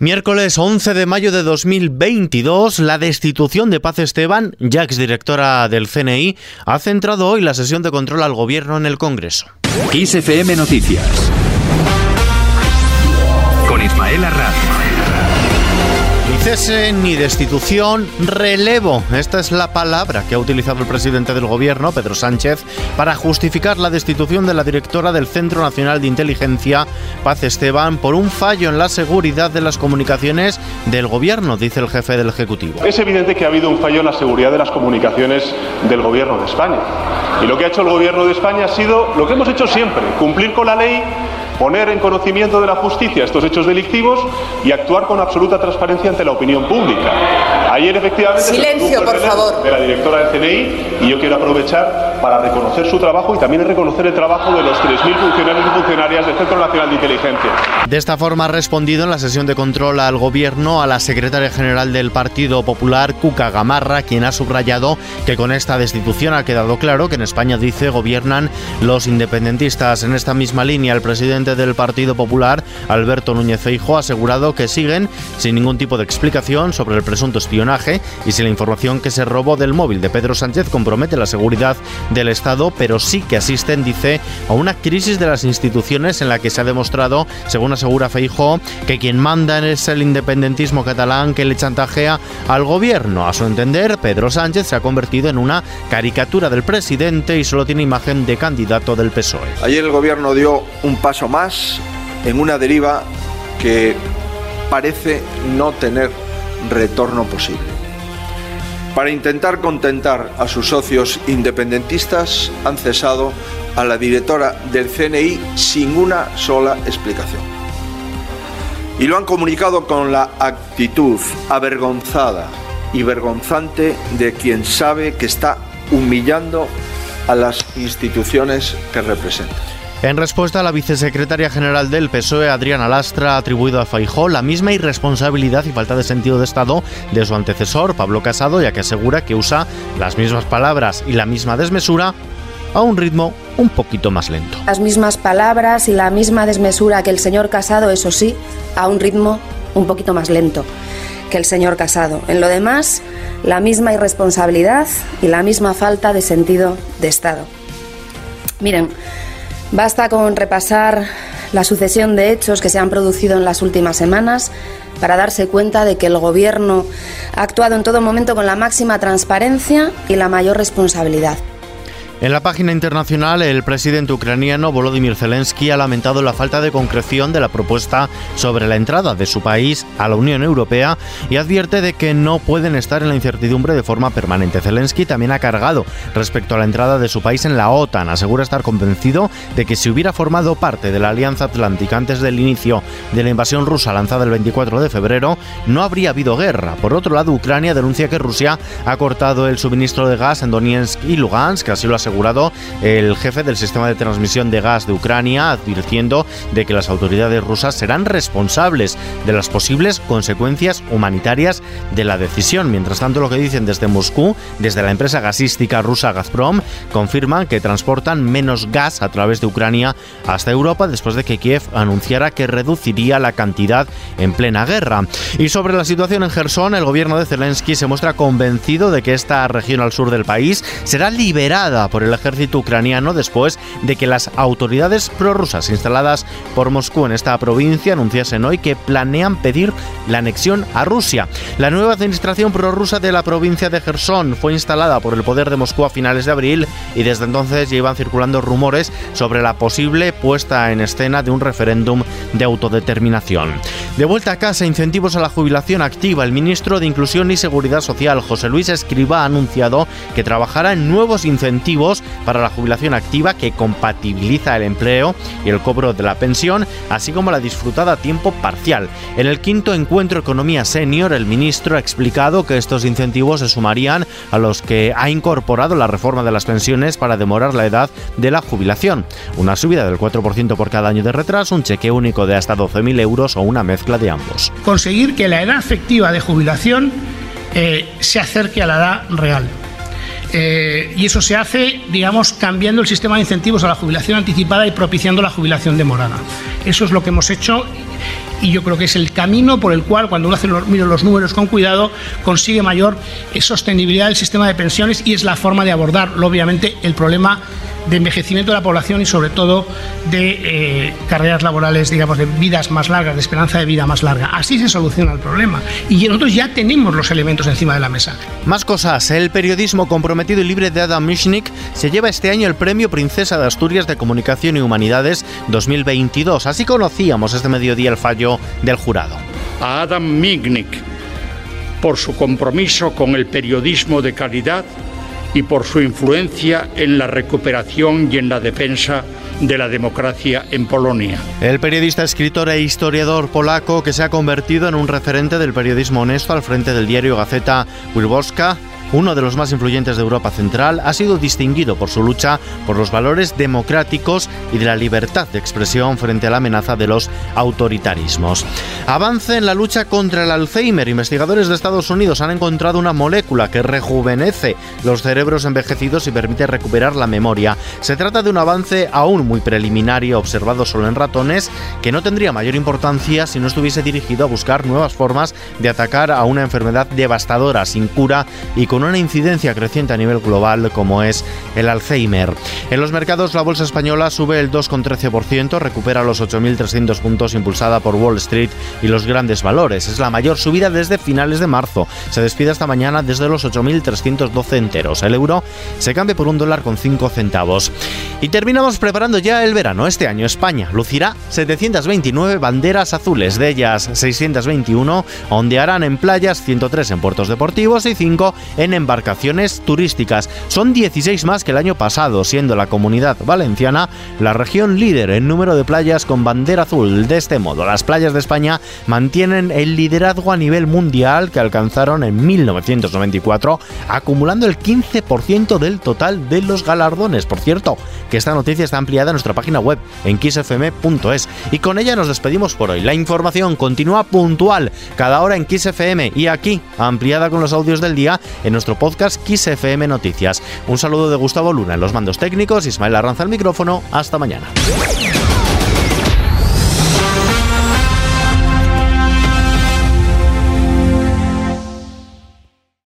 Miércoles 11 de mayo de 2022, la destitución de Paz Esteban, ya exdirectora del CNI, ha centrado hoy la sesión de control al gobierno en el Congreso. Kiss FM Noticias con Ismael Arranz. Cese ni destitución, relevo. Esta es la palabra que ha utilizado el presidente del gobierno, Pedro Sánchez, para justificar la destitución de la directora del Centro Nacional de Inteligencia, Paz Esteban, por un fallo en la seguridad de las comunicaciones del gobierno, dice el jefe del Ejecutivo. Es evidente que ha habido un fallo en la seguridad de las comunicaciones del gobierno de España. Y lo que ha hecho el gobierno de España ha sido lo que hemos hecho siempre, cumplir con la ley, poner en conocimiento de la justicia estos hechos delictivos y actuar con absoluta transparencia ante la opinión pública. Ayer, efectivamente, silencio, por favor, de la directora del CNI, y yo quiero aprovechar para reconocer su trabajo y también reconocer el trabajo de los 3.000 funcionarios y funcionarias del Centro Nacional de Inteligencia. De esta forma ha respondido en la sesión de control al gobierno a la secretaria general del Partido Popular, Cuca Gamarra, quien ha subrayado que con esta destitución ha quedado claro que en España, dice, gobiernan los independentistas. En esta misma línea, el presidente del Partido Popular, Alberto Núñez Feijóo, ha asegurado que siguen sin ningún tipo de explicación sobre el presunto espionaje y si la información que se robó del móvil de Pedro Sánchez compromete la seguridad del Estado, pero sí que asisten, dice, a una crisis de las instituciones en la que se ha demostrado, según asegura Feijóo, que quien manda es el independentismo catalán que le chantajea al gobierno. A su entender, Pedro Sánchez se ha convertido en una caricatura del presidente y solo tiene imagen de candidato del PSOE. Ayer el gobierno dio un paso más en una deriva que parece no tener retorno posible. Para intentar contentar a sus socios independentistas, han cesado a la directora del CNI sin una sola explicación. Y lo han comunicado con la actitud avergonzada y vergonzante de quien sabe que está humillando a las instituciones que representa. En respuesta, a la vicesecretaria general del PSOE, Adriana Lastra, ha atribuido a Feijóo la misma irresponsabilidad y falta de sentido de Estado de su antecesor, Pablo Casado, ya que asegura que usa las mismas palabras y la misma desmesura a un ritmo un poquito más lento. Las mismas palabras y la misma desmesura que el señor Casado, eso sí, a un ritmo un poquito más lento que el señor Casado. En lo demás, la misma irresponsabilidad y la misma falta de sentido de Estado. Miren, basta con repasar la sucesión de hechos que se han producido en las últimas semanas para darse cuenta de que el Gobierno ha actuado en todo momento con la máxima transparencia y la mayor responsabilidad. En la página internacional, el presidente ucraniano Volodymyr Zelensky ha lamentado la falta de concreción de la propuesta sobre la entrada de su país a la Unión Europea y advierte de que no pueden estar en la incertidumbre de forma permanente. Zelensky también ha cargado respecto a la entrada de su país en la OTAN. Asegura estar convencido de que si hubiera formado parte de la Alianza Atlántica antes del inicio de la invasión rusa lanzada el 24 de febrero, no habría habido guerra. Por otro lado, Ucrania denuncia que Rusia ha cortado el suministro de gas en Donetsk y Lugansk, así lo ha asegurado el jefe del sistema de transmisión de gas de Ucrania, advirtiendo de que las autoridades rusas serán responsables de las posibles consecuencias humanitarias de la decisión. Mientras tanto, lo que dicen desde Moscú, desde la empresa gasística rusa Gazprom, confirman que transportan menos gas a través de Ucrania hasta Europa después de que Kiev anunciara que reduciría la cantidad en plena guerra. Y sobre la situación en Jersón, el gobierno de Zelensky se muestra convencido de que esta región al sur del país será liberada por el ejército ucraniano después de que las autoridades prorrusas instaladas por Moscú en esta provincia anunciasen hoy que planean pedir la anexión a Rusia. La nueva administración prorrusa de la provincia de Jersón fue instalada por el poder de Moscú a finales de abril y desde entonces llevan circulando rumores sobre la posible puesta en escena de un referéndum de autodeterminación. De vuelta a casa, incentivos a la jubilación activa. El ministro de Inclusión y Seguridad Social, José Luis Escrivá, ha anunciado que trabajará en nuevos incentivos para la jubilación activa que compatibiliza el empleo y el cobro de la pensión, así como la disfrutada a tiempo parcial. En el quinto encuentro Economía Senior, el ministro ha explicado que estos incentivos se sumarían a los que ha incorporado la reforma de las pensiones para demorar la edad de la jubilación. Una subida del 4% por cada año de retraso, un cheque único de hasta 12.000 euros o una mezcla de ambos. Conseguir que la edad efectiva de jubilación se acerque a la edad real. Y eso se hace, digamos, cambiando el sistema de incentivos a la jubilación anticipada y propiciando la jubilación demorada. Eso es lo que hemos hecho y yo creo que es el camino por el cual, cuando uno hace mira los números con cuidado, consigue mayor sostenibilidad del sistema de pensiones, y es la forma de abordar, obviamente, el problema de envejecimiento de la población y, sobre todo, de carreras laborales, digamos, de vidas más largas, de esperanza de vida más larga. Así se soluciona el problema. Y nosotros ya tenemos los elementos encima de la mesa. Más cosas. El periodismo comprometido y libre de Adam Michnik se lleva este año el premio Princesa de Asturias de Comunicación y Humanidades 2022. Así conocíamos este mediodía el fallo del jurado. A Adam Michnik, por su compromiso con el periodismo de calidad y por su influencia en la recuperación y en la defensa de la democracia en Polonia. El periodista, escritor e historiador polaco que se ha convertido en un referente del periodismo honesto al frente del diario Gazeta Wyborcza, uno de los más influyentes de Europa Central, ha sido distinguido por su lucha por los valores democráticos y de la libertad de expresión frente a la amenaza de los autoritarismos. Avance en la lucha contra el Alzheimer. Investigadores de Estados Unidos han encontrado una molécula que rejuvenece los cerebros envejecidos y permite recuperar la memoria. Se trata de un avance aún muy preliminario, observado solo en ratones, que no tendría mayor importancia si no estuviese dirigido a buscar nuevas formas de atacar a una enfermedad devastadora, sin cura y con una incidencia creciente a nivel global como es el Alzheimer. En los mercados, la bolsa española sube el 2,13%, recupera los 8.300 puntos impulsada por Wall Street y los grandes valores. Es la mayor subida desde finales de marzo. Se despide esta mañana desde los 8.312 enteros. El euro se cambia por $1,05. Y terminamos preparando ya el verano. Este año España lucirá 729 banderas azules. De ellas, 621 ondearán en playas, 103 en puertos deportivos y 5 en embarcaciones turísticas. Son 16 más que el año pasado, siendo la Comunidad Valenciana la región líder en número de playas con bandera azul. De este modo, las playas de España mantienen el liderazgo a nivel mundial que alcanzaron en 1994, acumulando el 15% del total de los galardones. Por cierto, que esta noticia está ampliada en nuestra página web, en kissfm.es. Y con ella nos despedimos por hoy. La información continúa puntual cada hora en Kiss FM y aquí, ampliada con los audios del día, en nuestro podcast Kiss FM Noticias. Un saludo de Gustavo Luna en los mandos técnicos, Ismael Arranz al micrófono. Hasta mañana.